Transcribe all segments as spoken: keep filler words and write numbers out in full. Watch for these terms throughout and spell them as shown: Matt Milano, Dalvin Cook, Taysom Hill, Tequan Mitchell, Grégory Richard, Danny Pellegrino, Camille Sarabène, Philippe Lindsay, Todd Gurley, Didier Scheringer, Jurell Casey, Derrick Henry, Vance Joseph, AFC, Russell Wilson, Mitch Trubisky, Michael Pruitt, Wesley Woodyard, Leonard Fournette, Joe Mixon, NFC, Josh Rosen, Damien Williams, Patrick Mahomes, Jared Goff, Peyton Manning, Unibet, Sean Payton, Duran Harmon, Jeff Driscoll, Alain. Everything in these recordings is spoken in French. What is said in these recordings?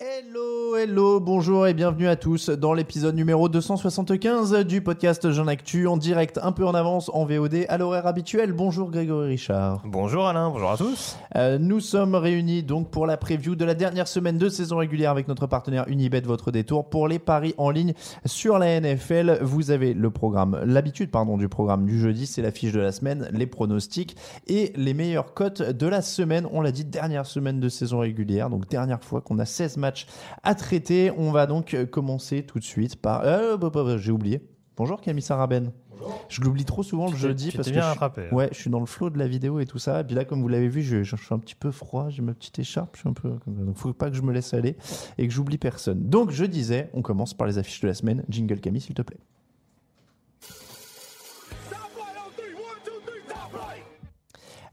Hello, hello, bonjour et bienvenue à tous dans l'épisode numéro deux cent soixante-quinze du podcast Jean Actu, en direct, un peu en avance, en V O D, à l'horaire habituel. Bonjour Grégory Richard. Bonjour Alain, bonjour à tous. Euh, nous sommes réunis donc pour la preview de la dernière semaine de saison régulière avec notre partenaire Unibet, votre détour pour les paris en ligne sur la N F L. Vous avez le programme, l'habitude pardon, du programme du jeudi, c'est la fiche de la semaine, les pronostics et les meilleures cotes de la semaine. On l'a dit, dernière semaine de saison régulière, donc dernière fois qu'on a seize matchs à traiter. On va donc commencer tout de suite par... Euh, bah, bah, bah, j'ai oublié. Bonjour Camille Sarabène. Bonjour. Je l'oublie trop souvent le jeudi parce que je suis, ouais, je suis dans le flow de la vidéo et tout ça. Et puis là, comme vous l'avez vu, je, je, je suis un petit peu froid, j'ai ma petite écharpe, je suis un peu comme ça. Donc, faut pas que je me laisse aller et que j'oublie personne. Donc, je disais, on commence par les affiches de la semaine. Jingle Camille, s'il te plaît.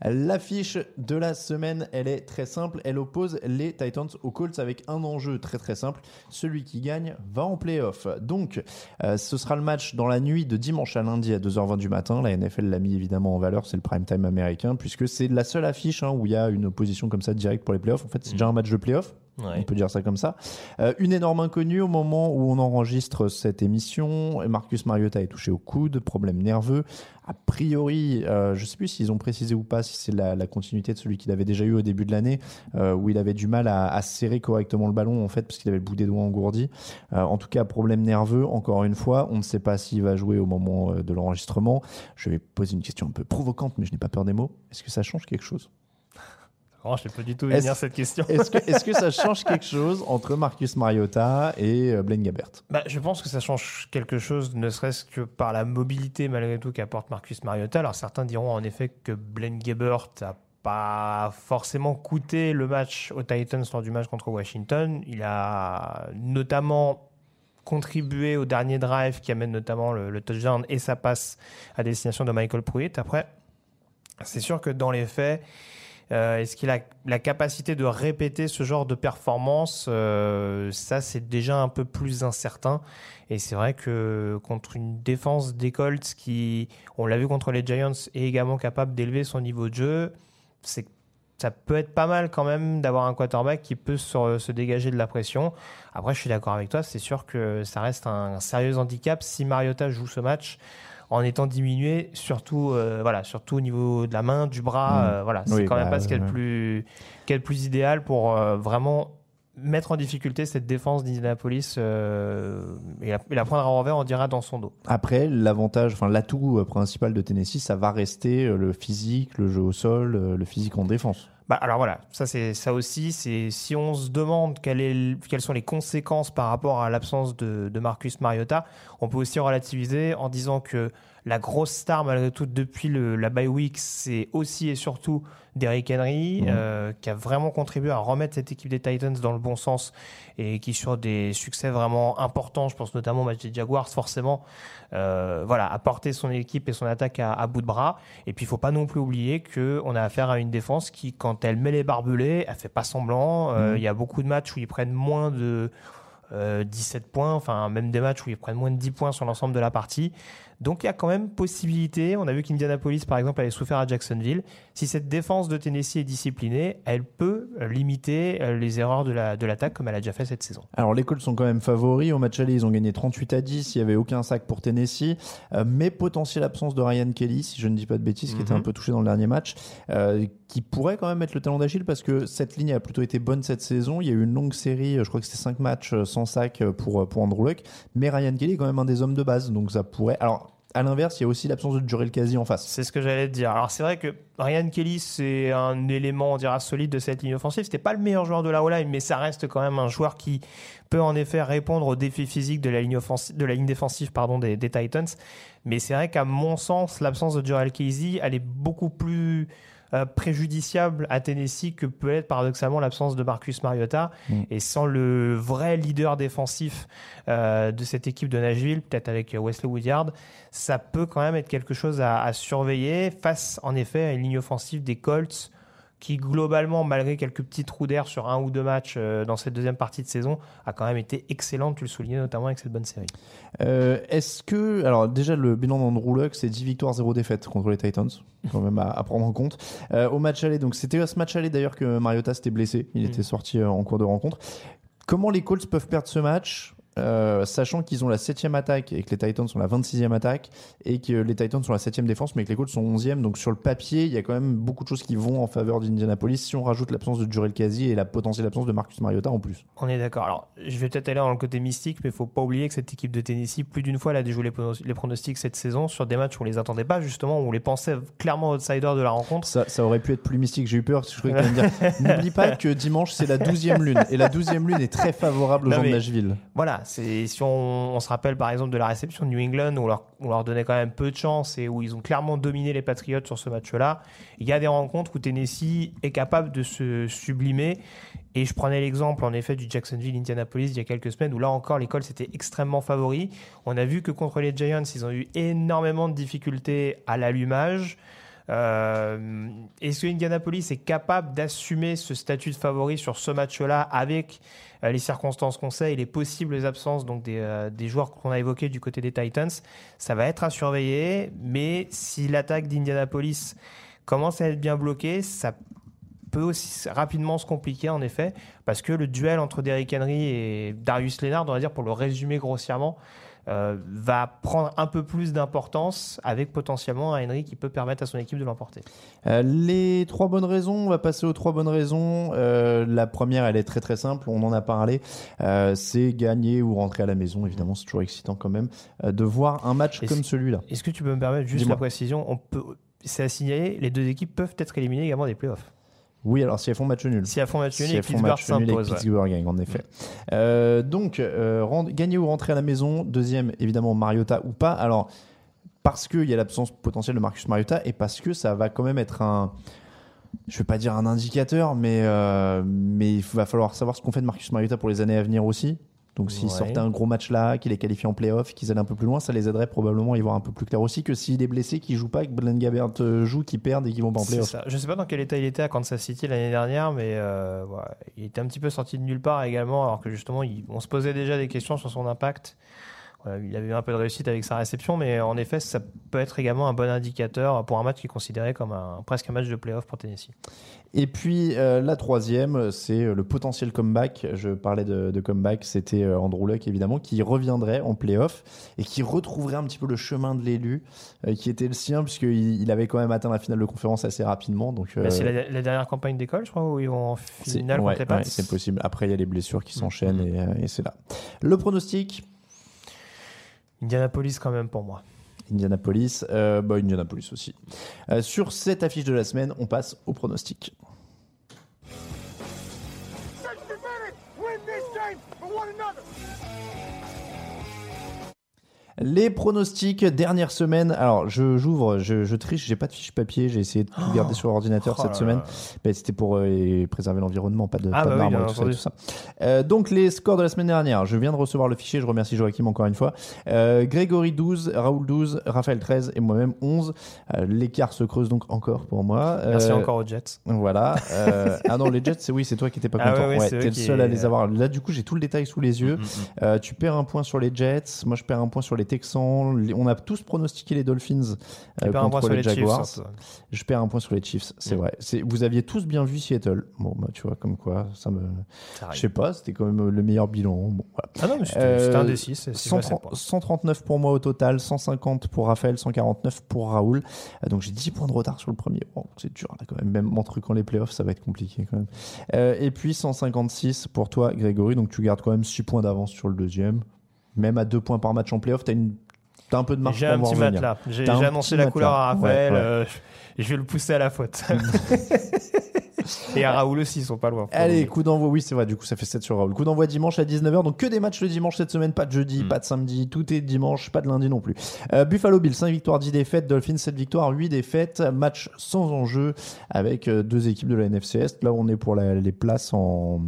L'affiche de la semaine, elle est très simple. Elle oppose les Titans aux Colts avec un enjeu très très simple. Celui qui gagne va en play-off. Donc, euh, ce sera le match dans la nuit de dimanche à lundi à deux heures vingt du matin. La N F L l'a mis évidemment en valeur. C'est le prime time américain puisque c'est la seule affiche hein, où il y a une opposition comme ça directe pour les play-offs. En fait, c'est déjà un match de play-off. Ouais. On peut dire ça comme ça. Euh, une énorme inconnue au moment où on enregistre cette émission. Marcus Mariota est touché au coude, problème nerveux. A priori, euh, je ne sais plus s'ils ont précisé ou pas si c'est la, la continuité de celui qu'il avait déjà eu au début de l'année, euh, où il avait du mal à, à serrer correctement le ballon en fait parce qu'il avait le bout des doigts engourdi. Euh, en tout cas, problème nerveux. Encore une fois, on ne sait pas s'il va jouer au moment de l'enregistrement. Je vais poser une question un peu provocante, mais je n'ai pas peur des mots. Est-ce que ça change quelque chose ? Oh, je ne sais pas du tout venir cette question. Est-ce que, est-ce que ça change quelque chose entre Marcus Mariota et Blaine Gabbert ? Bah, je pense que ça change quelque chose, ne serait-ce que par la mobilité malgré tout qu'apporte Marcus Mariota. Alors certains diront en effet que Blaine Gabbert n'a pas forcément coûté le match aux Titans lors du match contre Washington. Il a notamment contribué au dernier drive qui amène notamment le, le touchdown et sa passe à destination de Michael Pruitt. Après, c'est sûr que dans les faits, Euh, est-ce qu'il a la capacité de répéter ce genre de performance ? euh, Ça, c'est déjà un peu plus incertain. Et c'est vrai que contre une défense des Colts qui, on l'a vu contre les Giants, est également capable d'élever son niveau de jeu, c'est, ça peut être pas mal quand même d'avoir un quarterback qui peut se, se dégager de la pression. Après, je suis d'accord avec toi, c'est sûr que ça reste un, un sérieux handicap si Mariota joue ce match en étant diminué, surtout, euh, voilà, surtout au niveau de la main, du bras. Mmh. Euh, voilà, c'est oui, quand bah, même pas ce qui est le plus, qui est le plus idéal pour euh, vraiment mettre en difficulté cette défense d'Indianapolis euh, et, la, et la prendre à renvers, on dira, dans son dos. Après, l'avantage, enfin l'atout principal de Tennessee, ça va rester le physique, le jeu au sol, le physique en défense. Bah, alors voilà, ça, c'est, ça aussi, c'est, si on se demande quelle est, quelles sont les conséquences par rapport à l'absence de, de Marcus Mariota, on peut aussi relativiser en disant que la grosse star, malgré tout, depuis le, la bye week, c'est aussi et surtout Derrick Henry, mmh. euh, qui a vraiment contribué à remettre cette équipe des Titans dans le bon sens et qui, sur des succès vraiment importants, je pense notamment au match des Jaguars, forcément, euh, voilà, a porté son équipe et son attaque à, à bout de bras. Et puis, il ne faut pas non plus oublier qu'on a affaire à une défense qui, quand elle met les barbelés, elle ne fait pas semblant. Euh, mmh. Il y a beaucoup de matchs où ils prennent moins de... Euh, dix-sept points, enfin même des matchs où ils prennent moins de dix points sur l'ensemble de la partie. Donc il y a quand même possibilité. On a vu qu'Indianapolis, par exemple, avait souffert à Jacksonville. Si cette défense de Tennessee est disciplinée, elle peut limiter les erreurs de, la, de l'attaque comme elle a déjà fait cette saison. Alors les Colts sont quand même favoris. Au match aller, ils ont gagné trente-huit à dix. Il n'y avait aucun sac pour Tennessee. Euh, mais potentielle absence de Ryan Kelly, si je ne dis pas de bêtises, mm-hmm. qui était un peu touché dans le dernier match, euh, qui pourrait quand même être le talon d'Achille parce que cette ligne a plutôt été bonne cette saison. Il y a eu une longue série, je crois que c'était cinq matchs sans sac pour, pour Andrew Luck. Mais Ryan Kelly est quand même un des hommes de base. Donc ça pourrait... Alors, à l'inverse, il y a aussi l'absence de Jurell Casey en face. C'est ce que j'allais te dire. Alors, c'est vrai que Ryan Kelly, c'est un élément, on dira, solide de cette ligne offensive. C'était pas le meilleur joueur de la O-line, mais ça reste quand même un joueur qui peut en effet répondre aux défis physiques de la ligne offensive, de la ligne défensive, pardon, des, des Titans. Mais c'est vrai qu'à mon sens, l'absence de Jurell Casey, elle est beaucoup plus euh, préjudiciable à Tennessee que peut être paradoxalement l'absence de Marcus Mariota. Mmh. Et sans le vrai leader défensif euh, de cette équipe de Nashville, peut-être avec Wesley Woodyard, ça peut quand même être quelque chose à, à surveiller face en effet à une ligne offensive des Colts qui globalement, malgré quelques petits trous d'air sur un ou deux matchs euh, dans cette deuxième partie de saison, a quand même été excellente, tu le soulignais notamment avec cette bonne série. Euh, est-ce que, alors déjà le bilan d'Andrew Luck, c'est dix victoires, zéro défaite contre les Titans, quand même à, à prendre en compte. Euh, au match aller, donc c'était à ce match aller d'ailleurs que Mariota s'était blessé, il mmh. était sorti en cours de rencontre. Comment les Colts peuvent perdre ce match ? Euh, sachant qu'ils ont la septième attaque et que les Titans sont la vingt-sixième attaque et que les Titans sont la septième défense mais que les Colts sont onzième, donc sur le papier il y a quand même beaucoup de choses qui vont en faveur d'Indianapolis si on rajoute l'absence de Jurell Casey et la potentielle absence de Marcus Mariota en plus. On est d'accord. Alors je vais peut-être aller dans le côté mystique, mais il ne faut pas oublier que cette équipe de Tennessee plus d'une fois elle a déjoué les, pronos- les pronostics cette saison sur des matchs où on les attendait pas, justement où on les pensait clairement outsider de la rencontre. Ça, ça aurait pu être plus mystique, j'ai eu peur parce que je croyais que tu allais me dire n'oublie pas que dimanche c'est la douzième lune et la douzième lune est très favorable aux gens de Nashville. Voilà. C'est, si on, on se rappelle par exemple de la réception de New England où on leur, on leur donnait quand même peu de chance et où ils ont clairement dominé les Patriots sur ce match-là, il y a des rencontres où Tennessee est capable de se sublimer. Et je prenais l'exemple en effet du Jacksonville-Indianapolis il y a quelques semaines où là encore les Colts étaient extrêmement favoris. On a vu que contre les Giants ils ont eu énormément de difficultés à l'allumage. Euh, est-ce que Indianapolis est capable d'assumer ce statut de favori sur ce match-là avec euh, les circonstances qu'on sait et les possibles absences donc des, euh, des joueurs qu'on a évoqués du côté des Titans? Ça va être à surveiller, mais si l'attaque d'Indianapolis commence à être bien bloquée, ça peut aussi rapidement se compliquer en effet, parce que le duel entre Derrick Henry et Darius Leonard, on va dire pour le résumer grossièrement, Euh, va prendre un peu plus d'importance avec potentiellement un Henry qui peut permettre à son équipe de l'emporter. Euh, les trois bonnes raisons, on va passer aux trois bonnes raisons. Euh, la première, elle est très très simple, on en a parlé, euh, c'est gagner ou rentrer à la maison, évidemment c'est toujours excitant quand même euh, de voir un match est-ce, comme celui-là. Est-ce que tu peux me permettre juste Dis-moi. la précision, on peut, c'est à signaler, les deux équipes peuvent être éliminées également des playoffs. Oui, alors si elles font match nul. Si elles font match nul, si et Pittsburgh match nul s'impose. Et Pittsburgh ouais. gagne, en effet. Euh, donc, euh, rend, gagner ou rentrer à la maison. Deuxième, évidemment, Mariota ou pas. Alors, parce qu'il y a l'absence potentielle de Marcus Mariota et parce que ça va quand même être un... Je ne vais pas dire un indicateur, mais, euh, mais il va falloir savoir ce qu'on fait de Marcus Mariota pour les années à venir aussi. Donc s'ils ouais. sortaient un gros match là, qu'ils les qualifient en play-off, qu'ils allaient un peu plus loin, ça les aiderait probablement à y voir un peu plus clair aussi que s'il est blessé, qu'il joue pas, que Blaine Gabbert joue, qu'ils perdent et qu'ils vont pas en play-off. C'est ça. Je sais pas dans quel état il était à Kansas City l'année dernière, mais euh, ouais, il était un petit peu sorti de nulle part également, alors que justement il, on se posait déjà des questions sur son impact. Il avait eu un peu de réussite avec sa réception, mais en effet, ça peut être également un bon indicateur pour un match qui est considéré comme un, presque un match de play-off pour Tennessee. Et puis, euh, la troisième, c'est le potentiel comeback. Je parlais de, de comeback, c'était Andrew Luck, évidemment, qui reviendrait en play-off et qui retrouverait un petit peu le chemin de l'élu, euh, qui était le sien, puisqu'il il avait quand même atteint la finale de conférence assez rapidement. Donc, euh, c'est la, la dernière campagne d'école, je crois, où ils vont en finale contre ouais, les Pats. Ouais, c'est possible. Après, il y a les blessures qui s'enchaînent mmh. et, et c'est là. Le pronostic ? Indianapolis quand même pour moi. Indianapolis, euh, bah Indianapolis aussi. Euh, sur cette affiche de la semaine, on passe au pronostic. Les pronostics, dernière semaine. Alors, je, j'ouvre, je, je triche, j'ai pas de fiche papier, j'ai essayé de tout oh garder sur l'ordinateur oh cette là semaine. Là. Mais c'était pour euh, préserver l'environnement, pas de, ah pas bah de marbre, oui, tout ça. Tout ça. Euh, donc, les scores de la semaine dernière. Je viens de recevoir le fichier, je remercie Joachim encore une fois. Euh, Grégory douze, Raoul douze, Raphaël treize et moi-même onze. Euh, l'écart se creuse donc encore pour moi. Euh, Merci encore aux Jets. Voilà. Euh, ah non, les Jets, c'est, oui, c'est toi qui étais pas ah content. Ouais, ouais, ouais, t'es le seul est... à les avoir. Là, du coup, j'ai tout le détail sous les yeux. Mm-hmm. Euh, tu perds un point sur les Jets, moi je perds un point sur les les Texans. On a tous pronostiqué les Dolphins euh, contre les, les Jaguars. Chiefs, je perds un point sur les Chiefs, c'est oui. vrai. C'est, vous aviez tous bien vu Seattle. Bon, bah, tu vois, comme quoi, ça me... Je sais pas, c'était quand même le meilleur bilan. Bon, voilà. Ah non, mais c'était, euh, c'était un des six. C'est, c'est cent trente, cent trente-neuf pour moi au total, cent cinquante pour Raphaël, cent quarante-neuf pour Raoul. Donc j'ai dix points de retard sur le premier. Oh, c'est dur, là, quand même. Même en truquant les playoffs, ça va être compliqué quand même. Euh, et puis cent cinquante-six pour toi, Grégory. Donc tu gardes quand même six points d'avance sur le deuxième. Même à deux points par match en playoff, t'as, une... t'as un peu de marge pour revenir. J'ai un petit matelas. J'ai, j'ai annoncé la matelas. couleur à Raphaël. Ouais, ouais. Euh, je vais le pousser à la faute. Et à Raoul aussi, ils sont pas loin. Allez, coup d'envoi. Oui, c'est vrai. Du coup, ça fait sept sur Raoul. Coup d'envoi dimanche à dix-neuf heures. Donc que des matchs le dimanche cette semaine. Pas de jeudi, mmh. pas de samedi. Tout est dimanche, pas de lundi non plus. Euh, Buffalo Bills, cinq victoires, dix défaites. Dolphins, sept victoires, huit défaites. Match sans enjeu avec deux équipes de la N F C Est. Là, on est pour la, les places en...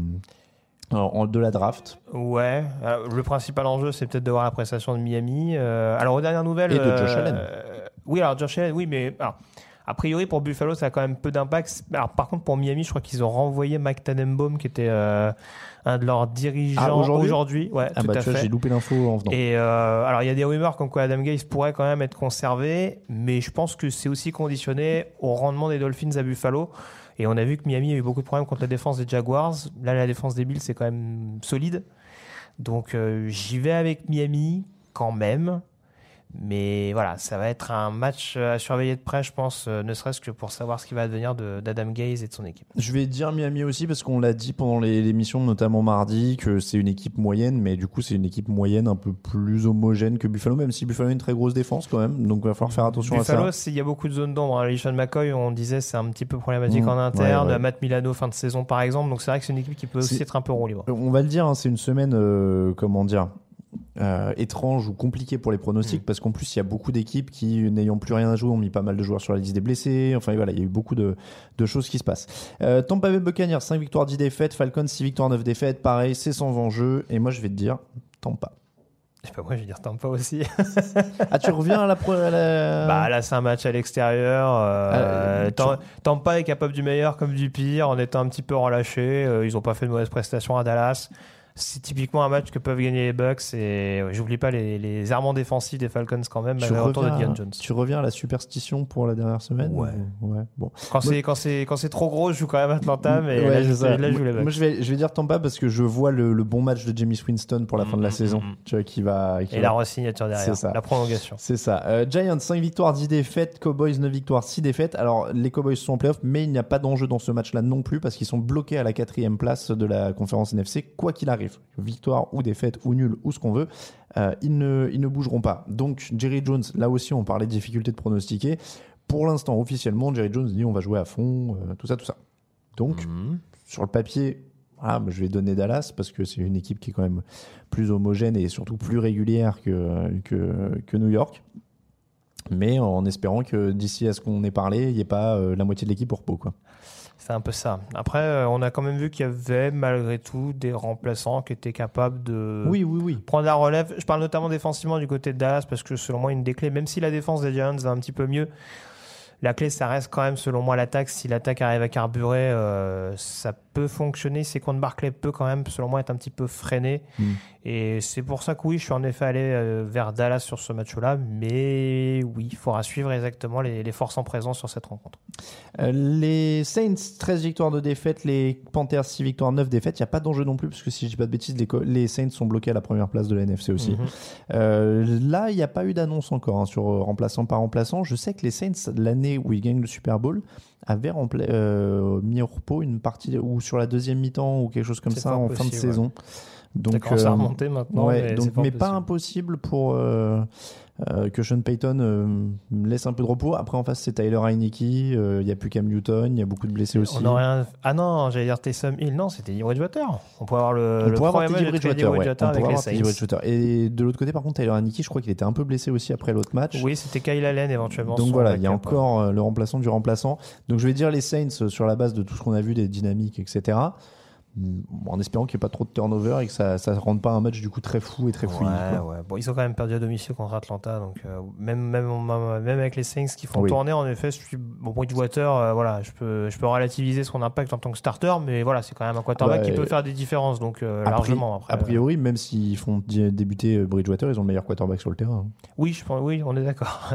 En, de la draft. Ouais. Alors, le principal enjeu, c'est peut-être d'avoir la prestation de Miami. Euh, alors, aux dernières nouvelles. Et de euh, Josh Allen. Euh, oui, alors Josh Allen, oui, mais alors, a priori, pour Buffalo, ça a quand même peu d'impact. Alors, par contre, pour Miami, je crois qu'ils ont renvoyé Mike Tannenbaum, qui était euh, un de leurs dirigeants ah, aujourd'hui. aujourd'hui. Ouais, ah, tout bah, à tu vois, fait. J'ai loupé l'info en venant. Et euh, alors, il y a des rumeurs comme quoi Adam Gaze pourrait quand même être conservé, mais je pense que c'est aussi conditionné au rendement des Dolphins à Buffalo. Et on a vu que Miami a eu beaucoup de problèmes contre la défense des Jaguars. Là, la défense des Bills, c'est quand même solide. Donc, euh, j'y vais avec Miami quand même. Mais voilà, ça va être un match à surveiller de près, je pense, euh, ne serait-ce que pour savoir ce qui va advenir de, d'Adam Gaze et de son équipe. Je vais dire Miami aussi, parce qu'on l'a dit pendant les, l'émission, notamment mardi, que c'est une équipe moyenne, mais du coup, c'est une équipe moyenne un peu plus homogène que Buffalo, même si Buffalo a une très grosse défense quand même, donc il va falloir faire attention Buffalo, à ça. Buffalo, il y a beaucoup de zones d'ombre. Alisson McCoy, on disait, c'est un petit peu problématique mmh, en interne. Ouais, ouais. Matt Milano, fin de saison, par exemple. Donc c'est vrai que c'est une équipe qui peut c'est... aussi être un peu roue libre. On va le dire, hein, c'est une semaine, euh, comment dire Euh, étrange ou compliqué pour les pronostics mmh. parce qu'en plus il y a beaucoup d'équipes qui n'ayant plus rien à jouer ont mis pas mal de joueurs sur la liste des blessés, enfin voilà, il y a eu beaucoup de, de choses qui se passent. euh, Tampa Bay Buccaneers, cinq victoires dix défaites, Falcons six victoires neuf défaites, pareil, c'est sans enjeu, et moi je vais te dire Tampa. Je sais pas, moi je vais dire Tampa aussi. Ah, tu reviens à la, pro- à la... Bah là c'est un match à l'extérieur. Euh, ah, tu... Tampa est capable du meilleur comme du pire en étant un petit peu relâché. Euh, ils ont pas fait de mauvaise prestation à Dallas. C'est typiquement un match que peuvent gagner les Bucks, et ouais, j'oublie pas les, les armements défensifs des Falcons quand même, malgré le retour de Deion Jones. Tu reviens à la superstition pour la dernière semaine. Ouais. ouais bon. Quand, moi, c'est, quand, c'est, quand c'est trop gros, je joue quand même Atlanta, mais ouais, là, je, là, là je joue les Bucks. Moi je vais, je vais dire Tampa parce que je vois le, le bon match de Jameis Winston pour la mmh, fin de la mmh, saison. Mmh. Tu vois, qui va, qui et va... la re-signature derrière, la prolongation. C'est ça. Euh, Giants, cinq victoires, dix défaites, Cowboys neuf victoires, six défaites. Alors les Cowboys sont en playoff, mais il n'y a pas d'enjeu dans ce match-là non plus parce qu'ils sont bloqués à la quatrième place de la conférence N F C, quoi qu'il arrive. Victoire ou défaite ou nul ou ce qu'on veut, euh, ils, ne, ils ne bougeront pas. Donc Jerry Jones, là aussi on parlait de difficulté de pronostiquer, pour l'instant officiellement Jerry Jones dit on va jouer à fond, euh, tout ça tout ça. Donc mmh. sur le papier, ah, je vais donner Dallas parce que c'est une équipe qui est quand même plus homogène et surtout plus régulière que, que, que New York, mais en espérant que d'ici à ce qu'on ait parlé il n'y ait pas euh, la moitié de l'équipe au repos, quoi. C'est un peu ça. Après, on a quand même vu qu'il y avait malgré tout des remplaçants qui étaient capables de oui, oui, oui. prendre la relève. Je parle notamment défensivement du côté de Dallas parce que selon moi, une des clés, même si la défense des Giants va un petit peu mieux, la clé, ça reste quand même selon moi l'attaque. Si l'attaque arrive à carburer, euh, ça peut fonctionner. C'est contre Barclay peut quand même, selon moi, être un petit peu freiné. Mmh. Et c'est pour ça que oui, je suis en effet allé vers Dallas sur ce match-là, mais oui, il faudra suivre exactement les, les forces en présence sur cette rencontre. Euh, les Saints, treize victoires de défaite, les Panthers, six victoires, neuf défaites. Il n'y a pas d'enjeu non plus, parce que si je ne dis pas de bêtises, les, les Saints sont bloqués à la première place de la N F C aussi. Mmh. Euh, là, il n'y a pas eu d'annonce encore hein, sur remplaçant par remplaçant. Je sais que les Saints, l'année où ils gagnent le Super Bowl, avait rempla- euh, mis au repos une partie, ou sur la deuxième mi-temps, ou quelque chose comme c'est ça, en fin de ouais. saison. Donc, euh, ça a remonté maintenant. Ouais, mais donc, pas, mais impossible. pas impossible pour euh, euh, que Sean Payton euh, laisse un peu de repos. Après, en face, c'est Tyler Heineke. Il euh, n'y a plus Cam Newton. Il y a beaucoup de blessés aussi. On aurait un... Ah non, j'allais dire Taysom Hill. Non, c'était Teddy Bridgewater. On pourrait avoir le, le problème de Teddy Bridgewater, ouais. Bridgewater avec les Saints. Bridgewater. Et de l'autre côté, par contre, Tyler Heineke, je crois qu'il était un peu blessé aussi après l'autre match. Oui, c'était Kyle Allen éventuellement. Donc voilà, il y a encore euh, le remplaçant du remplaçant. Donc je vais dire les Saints sur la base de tout ce qu'on a vu, des dynamiques, et cetera. en espérant qu'il n'y ait pas trop de turnover et que ça ne rende pas un match du coup très fou et très fouillis. Ouais, ouais. Bon, ils ont quand même perdu à domicile contre Atlanta, donc euh, même, même, même avec les Saints qui font oui. tourner, en effet, je suis, bon, Bridgewater, euh, voilà, je peux, je peux relativiser son impact en tant que starter, mais voilà, c'est quand même un quarterback bah, qui peut faire des différences, donc euh, largement. Après, a priori, même s'ils font débuter Bridgewater, ils ont le meilleur quarterback sur le terrain. Oui, je pense, oui on est d'accord.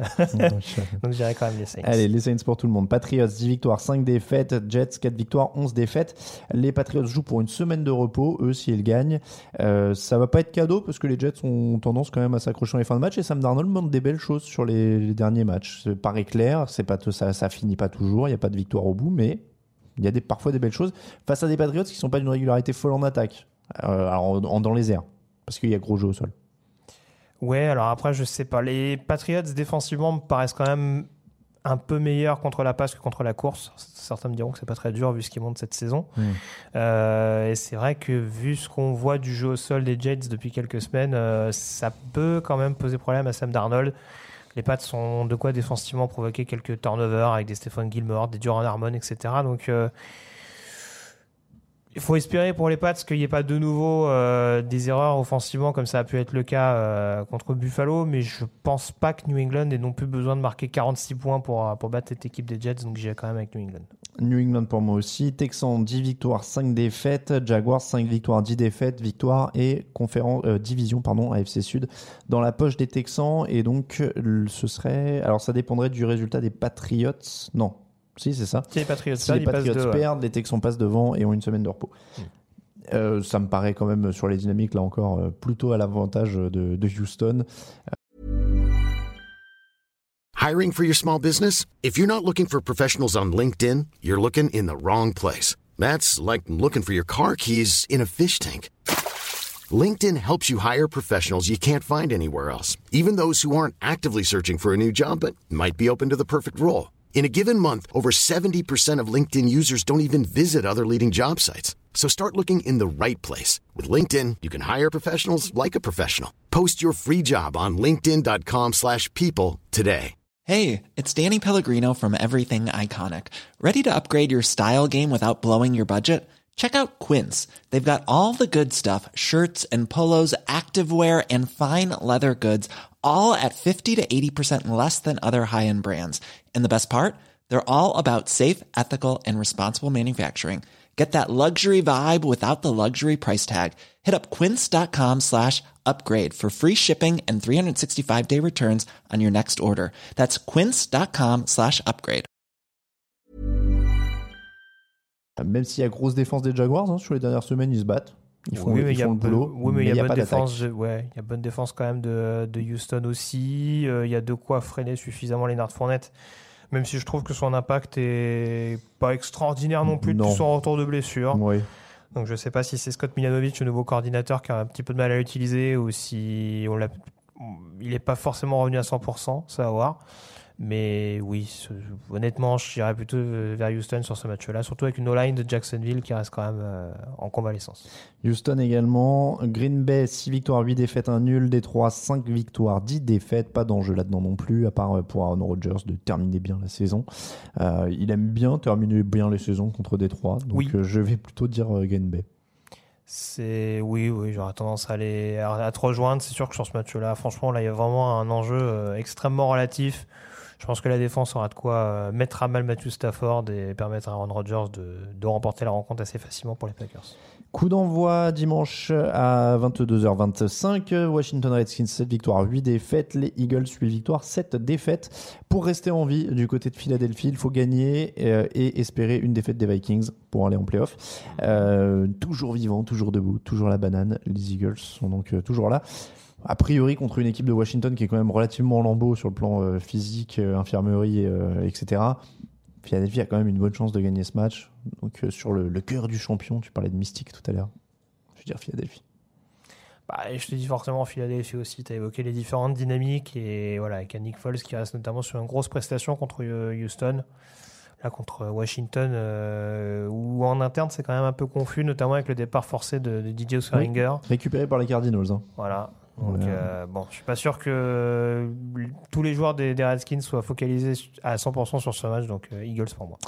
Donc j'irai quand même les Saints. Allez, les Saints pour tout le monde. Patriots, dix victoires, cinq défaites. Jets, quatre victoires, onze défaites. Les Patriots jouent pour une semaine de repos, eux, s'ils gagnent. Euh, ça va pas être cadeau parce que les Jets ont tendance quand même à s'accrocher en les fins de match et Sam Darnold montre des belles choses sur les, les derniers matchs. C'est pas clair, c'est pas t- ça, ça finit pas toujours, il n'y a pas de victoire au bout, mais il y a des, parfois des belles choses face à des Patriots qui sont pas d'une régularité folle en attaque, euh, alors en, en, dans les airs, parce qu'il y a gros jeu au sol. Ouais, alors après, je sais pas. Les Patriots, défensivement, me paraissent quand même un peu meilleur contre la passe que contre la course. Certains me diront que c'est pas très dur vu ce qu'ils montent cette saison. Mmh. Euh, et c'est vrai que vu ce qu'on voit du jeu au sol des Jets depuis quelques semaines, euh, ça peut quand même poser problème à Sam Darnold. Les Pats sont de quoi défensivement provoquer quelques turnovers avec des Stephon Gilmore, des Duran Harmon, et cetera. Donc euh, il faut espérer pour les Pats qu'il n'y ait pas de nouveau euh, des erreurs offensivement comme ça a pu être le cas euh, contre Buffalo, mais je ne pense pas que New England ait non plus besoin de marquer quarante-six points pour, pour battre cette équipe des Jets, donc j'irai quand même avec New England. New England pour moi aussi. Texans, dix victoires, cinq défaites. Jaguars, cinq victoires, dix défaites. Victoire et conférence, euh, division pardon, A F C Sud dans la poche des Texans, et donc ce serait, alors ça dépendrait du résultat des Patriots, non Si, c'est ça. Si les Patriots, si les Patriots de, perdent, ouais. les Texans passent devant et ont une semaine de repos. Mmh. Euh, ça me paraît quand même, sur les dynamiques, là encore, euh, plutôt à l'avantage de, de Houston. Hiring for your small business? If you're not looking for professionals on LinkedIn, you're looking in the wrong place. That's like looking for your car keys in a fish tank. LinkedIn helps you hire professionals you can't find anywhere else, even those who aren't actively searching for a new job but might be open to the perfect role. In a given month, over seventy percent of LinkedIn users don't even visit other leading job sites. So start looking in the right place. With LinkedIn, you can hire professionals like a professional. Post your free job on linkedin.com slash people today. Hey, it's Danny Pellegrino from Everything Iconic. Ready to upgrade your style game without blowing your budget? Check out Quince. They've got all the good stuff, shirts and polos, activewear, and fine leather goods, all at fifty to eighty percent less than other high-end brands. And the best part? They're all about safe, ethical, and responsible manufacturing. Get that luxury vibe without the luxury price tag. Hit up quince.com slash upgrade for free shipping and three sixty-five day returns on your next order. That's quince.com slash upgrade. Même s'il y a grosse défense des Jaguars, hein, sur les dernières semaines, ils se battent. Ils font, oui, mais ils y font y le peu, boulot, oui, mais il y, y a bonne défense. Il ouais, y a bonne défense quand même de, de Houston aussi. Il euh, y a de quoi freiner suffisamment Leonard Fournette, même si je trouve que son impact est pas extraordinaire non plus depuis son retour de blessure. Oui. Donc je sais pas si c'est Scott Milanovic, le nouveau coordinateur, qui a un petit peu de mal à l'utiliser, ou si on l'a, il est pas forcément revenu à cent pour cent, ça va voir. Mais oui, ce, honnêtement, je irais plutôt vers Houston sur ce match-là, surtout avec une O-line de Jacksonville qui reste quand même euh, en convalescence. Houston également. Green Bay, six victoires, huit défaites, un nul. Détroit, cinq victoires, dix défaites. Pas d'enjeu là-dedans non plus, à part pour Aaron Rodgers de terminer bien la saison. Euh, il aime bien terminer bien les saisons contre Détroit, donc oui. euh, je vais plutôt dire euh, Green Bay. C'est oui, oui, j'aurais tendance à aller à te rejoindre. C'est sûr que sur ce match-là, franchement, là, il y a vraiment un enjeu euh, extrêmement relatif. Je pense que la défense aura de quoi mettre à mal Matthew Stafford et permettre à Aaron Rodgers de, de remporter la rencontre assez facilement pour les Packers. Coup d'envoi dimanche à vingt-deux heures vingt-cinq. Washington Redskins, sept victoires, huit défaites. Les Eagles, huit victoires, sept défaites. Pour rester en vie du côté de Philadelphie, il faut gagner et, et espérer une défaite des Vikings pour aller en playoff. Euh, toujours vivant, toujours debout, toujours la banane. Les Eagles sont donc toujours là. A priori contre une équipe de Washington qui est quand même relativement en lambeaux sur le plan euh, physique, euh, infirmerie, euh, et cetera. Philadelphie a quand même une bonne chance de gagner ce match. Donc euh, sur le, le cœur du champion, tu parlais de mystique tout à l'heure. Je veux dire Philadelphie. Bah, je te dis forcément Philadelphie aussi. Tu as évoqué les différentes dynamiques et voilà, avec Nick Foles qui reste notamment sur une grosse prestation contre Houston. Là, contre Washington, euh, où en interne, c'est quand même un peu confus, notamment avec le départ forcé de, de Didier Scheringer. Oui, récupéré par les Cardinals. Hein. Voilà. Donc, ouais. euh, bon, je suis pas sûr que tous les joueurs des, des Redskins soient focalisés à cent pour cent sur ce match, donc euh, Eagles pour moi.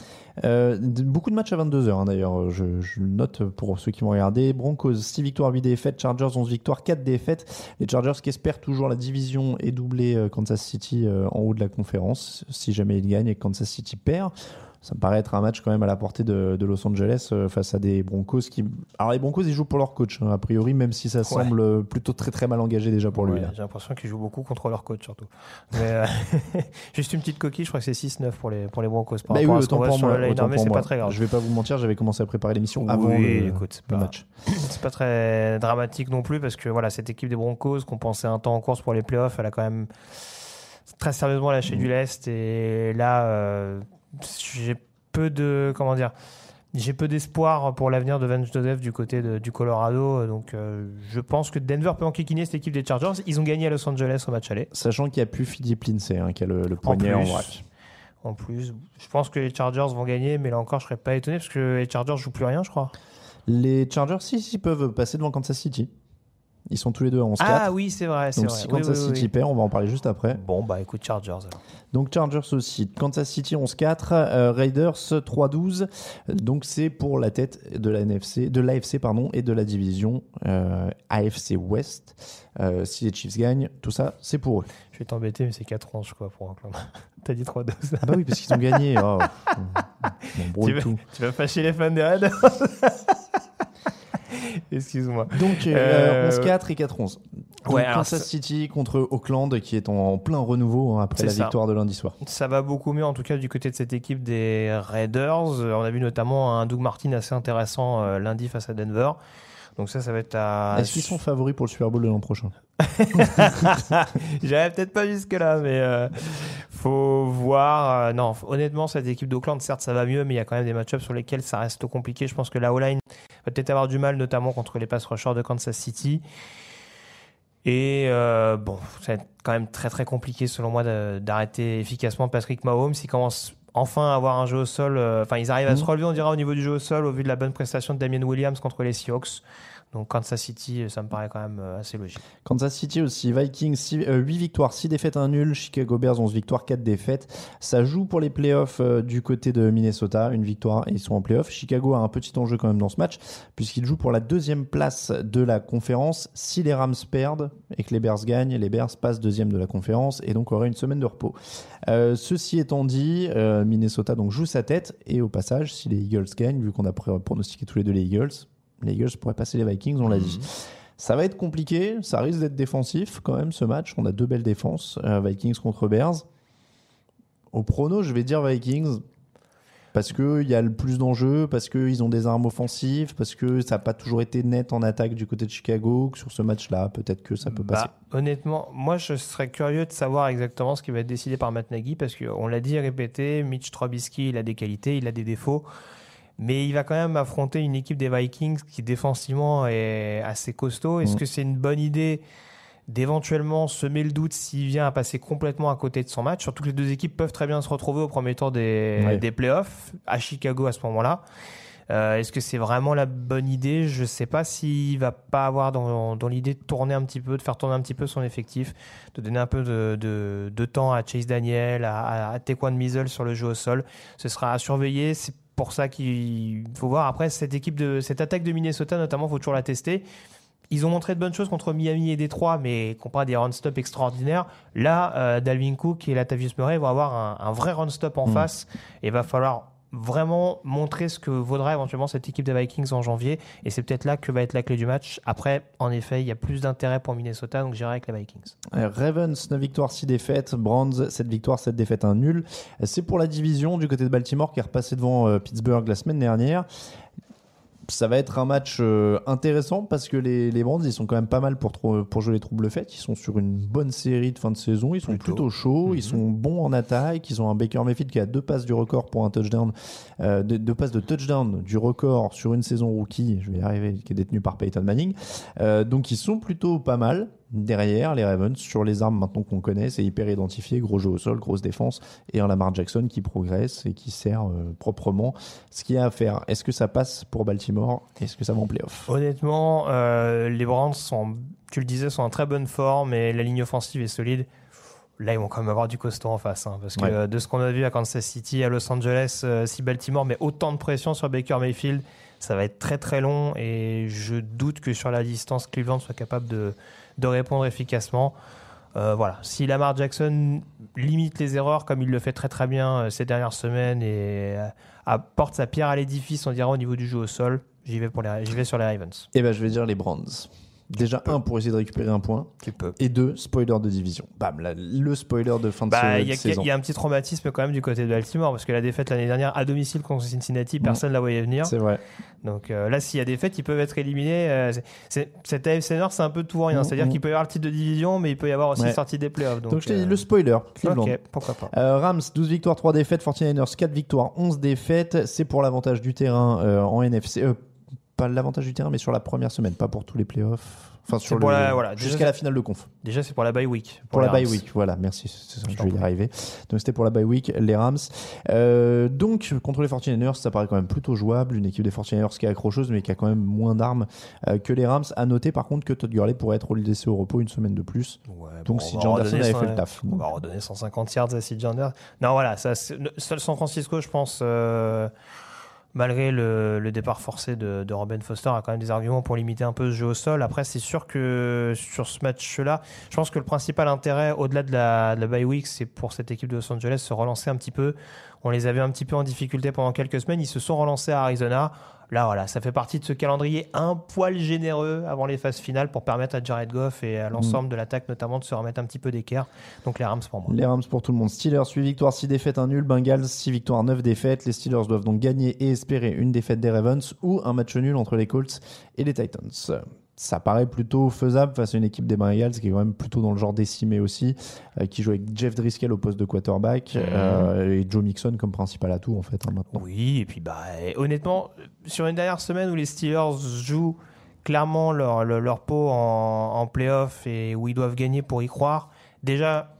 Euh, beaucoup de matchs à vingt-deux heures, hein, d'ailleurs, je, je note pour ceux qui m'ont regardé. Broncos, six victoires, huit défaites, Chargers, onze victoires, quatre défaites. Les Chargers qui espèrent toujours la division et doubler Kansas City en haut de la conférence, si jamais ils gagnent et Kansas City perd. Ça me paraît être un match quand même à la portée de, de Los Angeles face à des Broncos qui... Alors les Broncos, ils jouent pour leur coach, hein, a priori, même si ça semble ouais. plutôt très très mal engagé déjà pour ouais, lui. Là. J'ai l'impression qu'ils jouent beaucoup contre leur coach surtout. Mais euh... juste une petite coquille, je crois que c'est six neuf pour les, pour les Broncos. Par bah oui, autant pour moi. C'est pas très grave. Je vais pas vous mentir, j'avais commencé à préparer l'émission oui, avant le, écoute, c'est pas, le match. C'est pas très dramatique non plus parce que voilà, cette équipe des Broncos qu'on pensait un temps en course pour les playoffs, elle a quand même très sérieusement lâché mmh. du lest et là... Euh... J'ai peu de comment dire, j'ai peu d'espoir pour l'avenir de Vance Joseph du côté de, du Colorado. Donc, euh, je pense que Denver peut enquiquiner cette équipe des Chargers. Ils ont gagné à Los Angeles au match aller. Sachant qu'il n'y a plus Philippe Lindsay hein, qui a le, le poignet en vrac. En plus, je pense que les Chargers vont gagner, mais là encore, je serais pas étonné parce que les Chargers jouent plus rien, je crois. Les Chargers, si, si, peuvent passer devant Kansas City. Ils sont tous les deux à onze quatre. Ah oui, c'est vrai. C'est donc vrai. Si Kansas oui, oui, City oui. perd, on va en parler juste après. Bon, bah écoute, Chargers. Alors. Donc Chargers aussi. Kansas City onze quatre, euh, Raiders trois douze. Donc c'est pour la tête de la N F C, de l'A F C pardon, et de la division euh, A F C West. Euh, si les Chiefs gagnent, tout ça, c'est pour eux. Je vais t'embêter, mais c'est quatre ans, je crois, pour un clan. T'as dit trois douze. Ah bah oui, parce qu'ils ont gagné. Oh. Bon, tu, vas, tout. tu vas fâcher les fans des Raiders. Excuse-moi. Donc euh, euh, onze quatre et quatre onze. Ouais, Kansas City contre Oakland qui est en plein renouveau hein, après la ça. victoire de lundi soir. Ça va beaucoup mieux en tout cas du côté de cette équipe des Raiders. On a vu notamment un Doug Martin assez intéressant euh, lundi face à Denver. Donc ça, ça va être à... Est-ce qu'ils sont favoris pour le Super Bowl de l'an prochain? J'avais peut-être pas jusque-là, mais euh, faut voir. Euh, non, honnêtement, cette équipe d'Oakland, certes, ça va mieux, mais il y a quand même des match-ups sur lesquels ça reste compliqué. Je pense que la O-line va peut-être avoir du mal, notamment contre les pass rushers de Kansas City. Et euh, bon, ça va être quand même très très compliqué, selon moi, de, d'arrêter efficacement Patrick Mahomes. Il commence... Enfin, avoir un jeu au sol. Enfin, euh, ils arrivent à mmh. se relever, on dira, au niveau du jeu au sol, au vu de la bonne prestation de Damien Williams contre les Seahawks. Donc, Kansas City, ça me paraît quand même euh, assez logique. Kansas City aussi. Vikings, six, euh, huit victoires, six défaites, un nul. Chicago Bears, onze victoires, quatre défaites. Ça joue pour les playoffs euh, du côté de Minnesota. Une victoire et ils sont en playoffs. Chicago a un petit enjeu quand même dans ce match, puisqu'il joue pour la deuxième place de la conférence. Si les Rams perdent et que les Bears gagnent, les Bears passent deuxième de la conférence et donc auraient une semaine de repos. Euh, ceci étant dit, euh, Minnesota donc, joue sa tête. Et au passage, si les Eagles gagnent, vu qu'on a pronostiqué tous les deux les Eagles, les Eagles pourraient passer les Vikings, on l'a dit. Mmh. Ça va être compliqué, ça risque d'être défensif quand même ce match. On a deux belles défenses, euh, Vikings contre Bears. Au prono, je vais dire Vikings parce qu'il y a le plus d'enjeux, parce qu'ils ont des armes offensives, parce que ça n'a pas toujours été net en attaque du côté de Chicago. Sur ce match-là, peut-être que ça peut bah, passer. Honnêtement, moi je serais curieux de savoir exactement ce qui va être décidé par Matt Nagy parce qu'on l'a dit et répété, Mitch Trubisky, il a des qualités, il a des défauts. Mais il va quand même affronter une équipe des Vikings qui défensivement est assez costaud. Est-ce mmh. que c'est une bonne idée d'éventuellement semer le doute s'il vient à passer complètement à côté de son match? Surtout que les deux équipes peuvent très bien se retrouver au premier tour des, oui. des playoffs à Chicago à ce moment-là. Euh, est-ce que c'est vraiment la bonne idée? Je ne sais pas s'il ne va pas avoir dans, dans l'idée de tourner un petit peu, de faire tourner un petit peu son effectif, de donner un peu de, de, de temps à Chase Daniel, à, à Tequan Mitchell sur le jeu au sol. Ce sera à surveiller. C'est pour ça qu'il faut voir. Après, cette équipe de cette attaque de Minnesota, notamment, il faut toujours la tester. Ils ont montré de bonnes choses contre Miami et Détroit, mais comparé à des run-stop extraordinaires, là, euh, Dalvin Cook et Latavius Murray vont avoir un, un vrai run-stop en mmh. face et va falloir vraiment montrer ce que vaudra éventuellement cette équipe des Vikings en janvier, et c'est peut-être là que va être la clé du match. Après, en effet, il y a plus d'intérêt pour Minnesota, donc j'irai avec les Vikings. Ravens, neuf victoires, six défaites. Browns, sept victoires, sept défaites, un nul. C'est pour la division du côté de Baltimore qui est repassé devant Pittsburgh la semaine dernière. Ça va être un match intéressant parce que les, les Browns, ils sont quand même pas mal pour, trop, pour jouer les troubles faits. Ils sont sur une bonne série de fin de saison. Ils sont plutôt, plutôt chauds. Mm-hmm. Ils sont bons en attaque. Ils ont un Baker Mayfield qui a deux passes du record pour un touchdown, euh, deux, deux passes de touchdown du record sur une saison rookie. Je vais y arriver, qui est détenu par Peyton Manning. Euh, donc ils sont plutôt pas mal. Derrière, les Ravens, sur les armes maintenant qu'on connaît, c'est hyper identifié, gros jeu au sol, grosse défense, et un Lamar Jackson qui progresse et qui sert euh, proprement ce qu'il y a à faire. Est-ce que ça passe pour Baltimore? Est-ce que ça va en playoff? Honnêtement, euh, les Browns sont tu le disais, sont en très bonne forme et la ligne offensive est solide. Là, ils vont quand même avoir du costaud en face. Hein, parce que ouais. euh, de ce qu'on a vu à Kansas City, à Los Angeles, euh, si Baltimore met autant de pression sur Baker Mayfield, ça va être très très long. Et je doute que sur la distance, Cleveland soit capable de, de répondre efficacement. Euh, voilà. Si Lamar Jackson limite les erreurs, comme il le fait très très bien euh, ces dernières semaines, et euh, apporte sa pierre à l'édifice, on dira, au niveau du jeu au sol, j'y vais, pour les, j'y vais sur les Ravens. Eh bien, je vais dire les Browns. Déjà, un, pour essayer de récupérer un point. Tu peux. Et deux, spoiler de division. Bam, là, le spoiler de fin de bah, ce, y a, saison. Il y a un petit traumatisme quand même du côté de Baltimore, parce que la défaite l'année dernière à domicile contre Cincinnati, personne ne mmh. la voyait venir. C'est vrai. Donc euh, là, s'il y a défaite, ils peuvent être éliminés. Euh, c'est, c'est, cette A F C Nord, c'est un peu tout ou rien. Mmh. C'est-à-dire mmh. qu'il peut y avoir le titre de division, mais il peut y avoir aussi ouais. sortie des playoffs. Donc, donc je t'ai dit euh... le spoiler. Cleveland. Ok, pourquoi pas. Euh, Rams, douze victoires, trois défaites. forty-niners, quatre victoires, onze défaites. C'est pour l'avantage du terrain euh, en N F C. Euh, Pas l'avantage du terrain, mais sur la première semaine, pas pour tous les playoffs. Enfin, sur le, la, voilà. Jusqu'à déjà, la finale de conf. Déjà, c'est pour la bye week. Pour, pour la bye week, voilà, merci, c'est ça, je vais y arriver. Donc, c'était pour la bye week, les Rams. Euh, donc, contre les forty-niners, ça paraît quand même plutôt jouable. Une équipe des forty-niners qui est accrocheuse, mais qui a quand même moins d'armes euh, que les Rams. À noter, par contre, que Todd Gurley pourrait être laissé au repos une semaine de plus. Ouais, donc, bon, si Jean Anderson avait cent... fait le taf. On va redonner cent cinquante yards à si Jean Anderson. Non, voilà, ça, seul San Francisco, je pense. Euh... Malgré le, le départ forcé de, de Robin Foster, a quand même des arguments pour limiter un peu ce jeu au sol. Après, c'est sûr que sur ce match-là, je pense que le principal intérêt, au-delà de la, de la bye week, c'est pour cette équipe de Los Angeles se relancer un petit peu. On les avait un petit peu en difficulté pendant quelques semaines. Ils se sont relancés à Arizona. Là, voilà, ça fait partie de ce calendrier un poil généreux avant les phases finales pour permettre à Jared Goff et à l'ensemble de l'attaque notamment de se remettre un petit peu d'équerre. Donc les Rams pour moi. Les Rams pour tout le monde. Steelers, huit victoires, six défaites, un nul. Bengals, six victoires, neuf défaites. Les Steelers doivent donc gagner et espérer une défaite des Ravens ou un match nul entre les Colts et les Titans. Ça paraît plutôt faisable face à une équipe des Bengals qui est quand même plutôt dans le genre décimé aussi, euh, qui joue avec Jeff Driscoll au poste de quarterback euh, et Joe Mixon comme principal atout en fait hein, maintenant. Oui, et puis bah, honnêtement, sur une dernière semaine où les Steelers jouent clairement leur, leur, leur peau en, en playoff et où ils doivent gagner pour y croire, déjà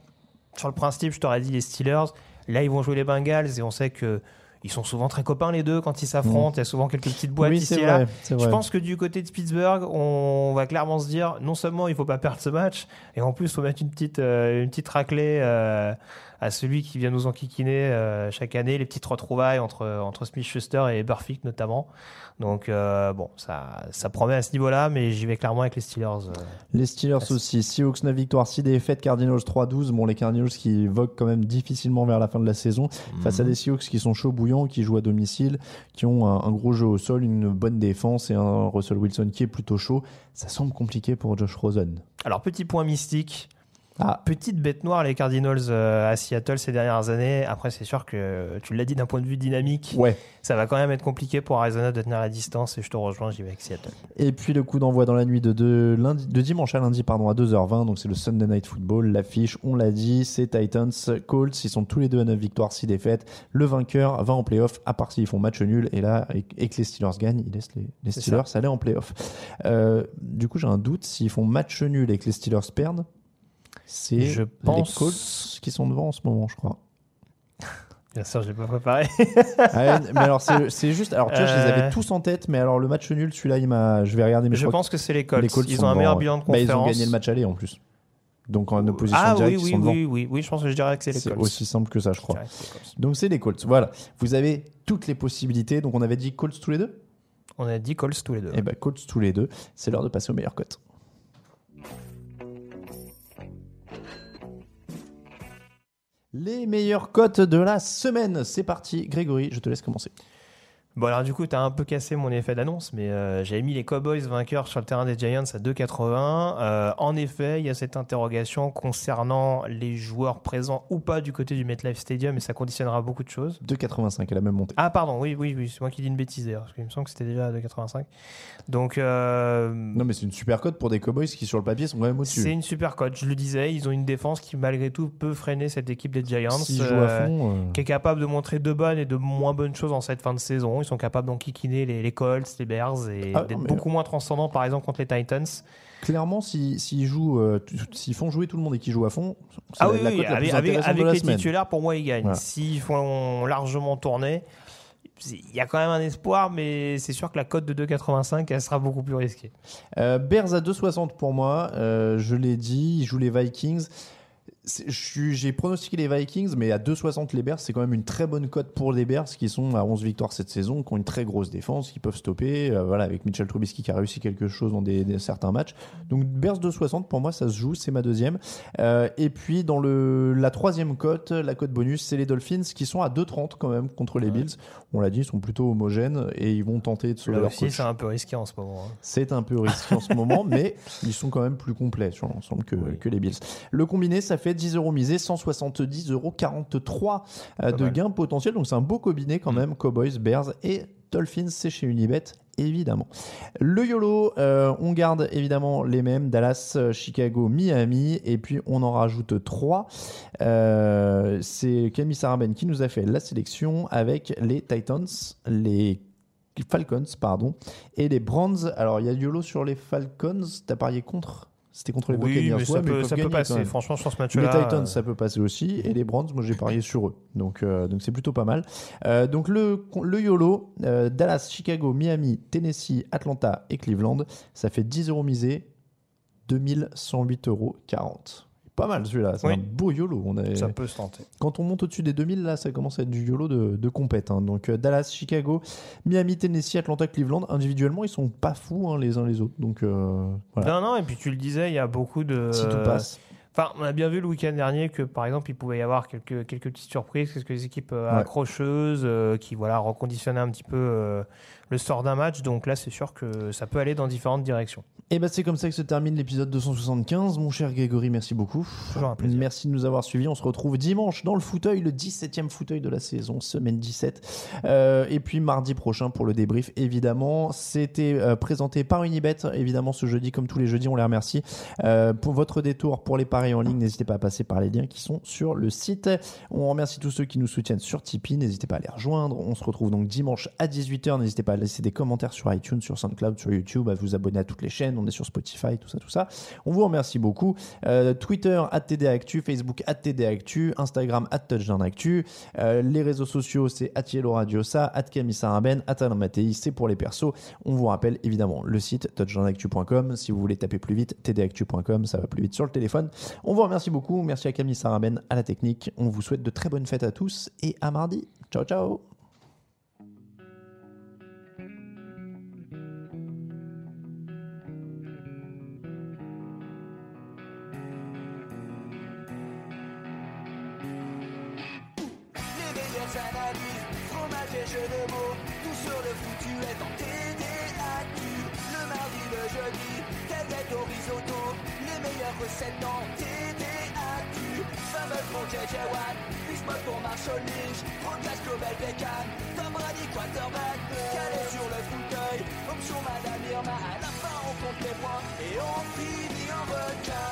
sur le principe je t'aurais dit les Steelers, là ils vont jouer les Bengals et on sait que ils sont souvent très copains les deux quand ils s'affrontent. Il y a souvent quelques petites boîtes oui, ici et là. Je pense que du côté de Pittsburgh, on va clairement se dire non seulement il ne faut pas perdre ce match, et en plus, il faut mettre une petite, euh, une petite raclée euh, à celui qui vient nous enquiquiner euh, chaque année, les petites retrouvailles entre, entre Smith-Schuster et Burfict notamment. Donc euh, bon, ça, ça promet à ce niveau-là, mais j'y vais clairement avec les Steelers. Euh, les Steelers assez. Aussi. Seahawks, neuf victoires, six défaites. Cardinals, trois douze. Bon, les Cardinals qui voguent quand même difficilement vers la fin de la saison mmh. face à des Seahawks qui sont chauds bouillants, qui jouent à domicile, qui ont un, un gros jeu au sol, une bonne défense et un Russell Wilson qui est plutôt chaud. Ça semble compliqué pour Josh Rosen. Alors, petit point mystique, ah. petite bête noire, les Cardinals euh, à Seattle ces dernières années. Après, c'est sûr que tu l'as dit d'un point de vue dynamique, ouais. ça va quand même être compliqué pour Arizona de tenir la distance et je te rejoins, j'y vais avec Seattle. Et puis, le coup d'envoi dans la nuit de, de, lundi, de dimanche à lundi pardon, à deux heures vingt, donc c'est le Sunday Night Football. L'affiche, on l'a dit, c'est Titans, Colts, ils sont tous les deux à neuf victoires, six défaites. Le vainqueur va en playoff, à part s'ils font match nul et là, et, et que les Steelers gagnent, ils laissent les, les Steelers aller en playoff. Euh, du coup, j'ai un doute, s'ils font match nul et que les Steelers perdent, c'est je pense... les Colts qui sont devant en ce moment, je crois. Bien sûr, je l'ai pas préparé. ah, mais alors, c'est, c'est juste. Alors, tu vois, euh... je les avais tous en tête, mais alors le match nul, celui-là, il m'a. Je vais regarder. Mais je, je pense que c'est les Colts. Les Colts ils ont un meilleur bilan de conférence. Bah, ils ont gagné le match aller en plus. Donc en opposition ah, directe, oui, ils sont oui, devant. Oui, oui, oui, je pense que je dirais que c'est les Colts. C'est aussi simple que ça, je crois. Je Donc c'est les Colts. Voilà. Vous avez toutes les possibilités. Donc on avait dit Colts tous les deux. On a dit Colts tous les deux. Eh ben Colts tous les deux. C'est l'heure de passer aux meilleures cotes. Les meilleures cotes de la semaine, c'est parti. Grégory, je te laisse commencer. Bon alors du coup, tu as un peu cassé mon effet d'annonce, mais euh, j'avais mis les Cowboys vainqueurs sur le terrain des Giants à deux quatre-vingts. Euh, en effet, il y a cette interrogation concernant les joueurs présents ou pas du côté du MetLife Stadium, et ça conditionnera beaucoup de choses. deux quatre-vingt-cinq, elle a même monté. Ah pardon, oui, oui, oui, c'est moi qui dis une bêtise d'ailleurs, parce qu'il me semble que c'était déjà à deux quatre-vingt-cinq. Donc, euh, non mais c'est une super cote pour des Cowboys qui sur le papier sont quand même au-dessus. C'est une super cote, je le disais, ils ont une défense qui malgré tout peut freiner cette équipe des Giants, si euh, fond, euh... qui est capable de montrer de bonnes et de moins bonnes choses en cette fin de saison. Ils sont capables d'enquiquiner les, les Colts, les Bears et ah, d'être non, beaucoup euh... moins transcendants par exemple contre les Titans. Clairement, s'ils si, si jouent, euh, t- s'ils font jouer tout le monde et qu'ils jouent à fond, ah oui, la oui, avec, avec, avec les semaine. Titulaires, pour moi, ils gagnent. Voilà. S'ils font largement tourner, Il y a quand même un espoir, mais c'est sûr que la cote de deux virgule quatre-vingt-cinq, elle sera beaucoup plus risquée. Euh, Bears à deux virgule soixante pour moi. Euh, je l'ai dit, ils jouent les Vikings. Je, j'ai pronostiqué les Vikings, mais à deux virgule soixante les Bears, c'est quand même une très bonne cote pour les Bears qui sont à onze victoires cette saison, qui ont une très grosse défense, qui peuvent stopper, euh, voilà, avec Mitchell Trubisky qui a réussi quelque chose dans des, des, certains matchs. Donc Bears deux virgule soixante pour moi, ça se joue, c'est ma deuxième. Euh, et puis dans le, la troisième cote, la cote bonus, c'est les Dolphins qui sont à deux virgule trente quand même contre les Bills. On l'a dit, ils sont plutôt homogènes et ils vont tenter de sauver leur coach. Là aussi, c'est un peu risqué en ce moment. Hein. C'est un peu risqué en ce moment, mais ils sont quand même plus complets sur l'ensemble que, oui. que les Bills. Le combiné, ça fait dix euros misés, cent soixante-dix euros quarante-trois euh, de gains potentiels. Donc c'est un beau combiné quand même, mmh. Cowboys, Bears et Dolphins, c'est chez Unibet évidemment. Le YOLO, euh, on garde évidemment les mêmes, Dallas, Chicago, Miami, et puis on en rajoute trois. Euh, c'est Camille Sarabène qui nous a fait la sélection avec les Titans, les Falcons pardon, et les Browns. Alors il y a YOLO sur les Falcons, t'as parié contre? C'était contre les oui, Buccaneers. Oui, mais ça, ouais, peut, mais ça peut passer. Franchement, sur ce match-là. Les Titans, euh... ça peut passer aussi. Et les Browns, moi, j'ai parié sur eux. Donc, euh, donc c'est plutôt pas mal. Euh, donc, le, le YOLO, euh, Dallas, Chicago, Miami, Tennessee, Atlanta et Cleveland, ça fait dix euros misés, deux mille cent huit euros quarante. Pas mal celui-là. C'est oui. un beau YOLO. On est... Ça peut se tenter. Quand on monte au-dessus des deux mille, là, ça commence à être du YOLO de, de compète. Hein. Donc, euh, Dallas, Chicago, Miami, Tennessee, Atlanta, Cleveland, individuellement, ils sont pas fous hein, les uns les autres. Donc, euh, voilà. Non, non, et puis tu le disais, il y a beaucoup de. Si tout passe. Enfin, on a bien vu le week-end dernier que, par exemple, il pouvait y avoir quelques, quelques petites surprises, quelques équipes euh, ouais. accrocheuses euh, qui voilà, reconditionnaient un petit peu euh, le sort d'un match. Donc là, c'est sûr que ça peut aller dans différentes directions. Et bien, c'est comme ça que se termine l'épisode deux cent soixante-quinze. Mon cher Grégory, merci beaucoup. Toujours un plaisir. Merci de nous avoir suivis. On se retrouve dimanche dans le fauteuil, le dix-septième fauteuil de la saison, semaine dix-sept. Euh, et puis, mardi prochain pour le débrief, évidemment. C'était euh, présenté par Unibet, évidemment, ce jeudi, comme tous les jeudis. On les remercie euh, pour votre détour, pour les paris en ligne, n'hésitez pas à passer par les liens qui sont sur le site. On remercie tous ceux qui nous soutiennent sur Tipeee, n'hésitez pas à les rejoindre. On se retrouve donc dimanche à dix-huit heures, n'hésitez pas à laisser des commentaires sur iTunes, sur SoundCloud, sur YouTube, à vous abonner à toutes les chaînes, on est sur Spotify, tout ça, tout ça. On vous remercie beaucoup. Euh, Twitter, Teddy Actu, Facebook, Teddy Actu, Instagram, Jean Actu, euh, les réseaux sociaux, c'est Atielo Radiosa, Camille Sarabène, Alain Mattei, c'est pour les persos. On vous rappelle évidemment le site touch jean actu point com, si vous voulez taper plus vite, tdactu point com, ça va plus vite sur le téléphone. On vous remercie beaucoup, merci à Camille Sarabène à la technique, on vous souhaite de très bonnes fêtes à tous et à mardi, ciao ciao. Les meilleures analyses, fromage et jeux de mots, tout sur le foutu est en T D A Q, le mardi, le jeudi, galette au risotto, les meilleures recettes dans T D A Q. Fameux pour J J Watt, Bismuth pour Marshall Lynch, Rocas Global Beckham, Tom Brady quarterback, calé sur le fauteuil, option Madame Irma, à la fin on compte les points et on finit en requin.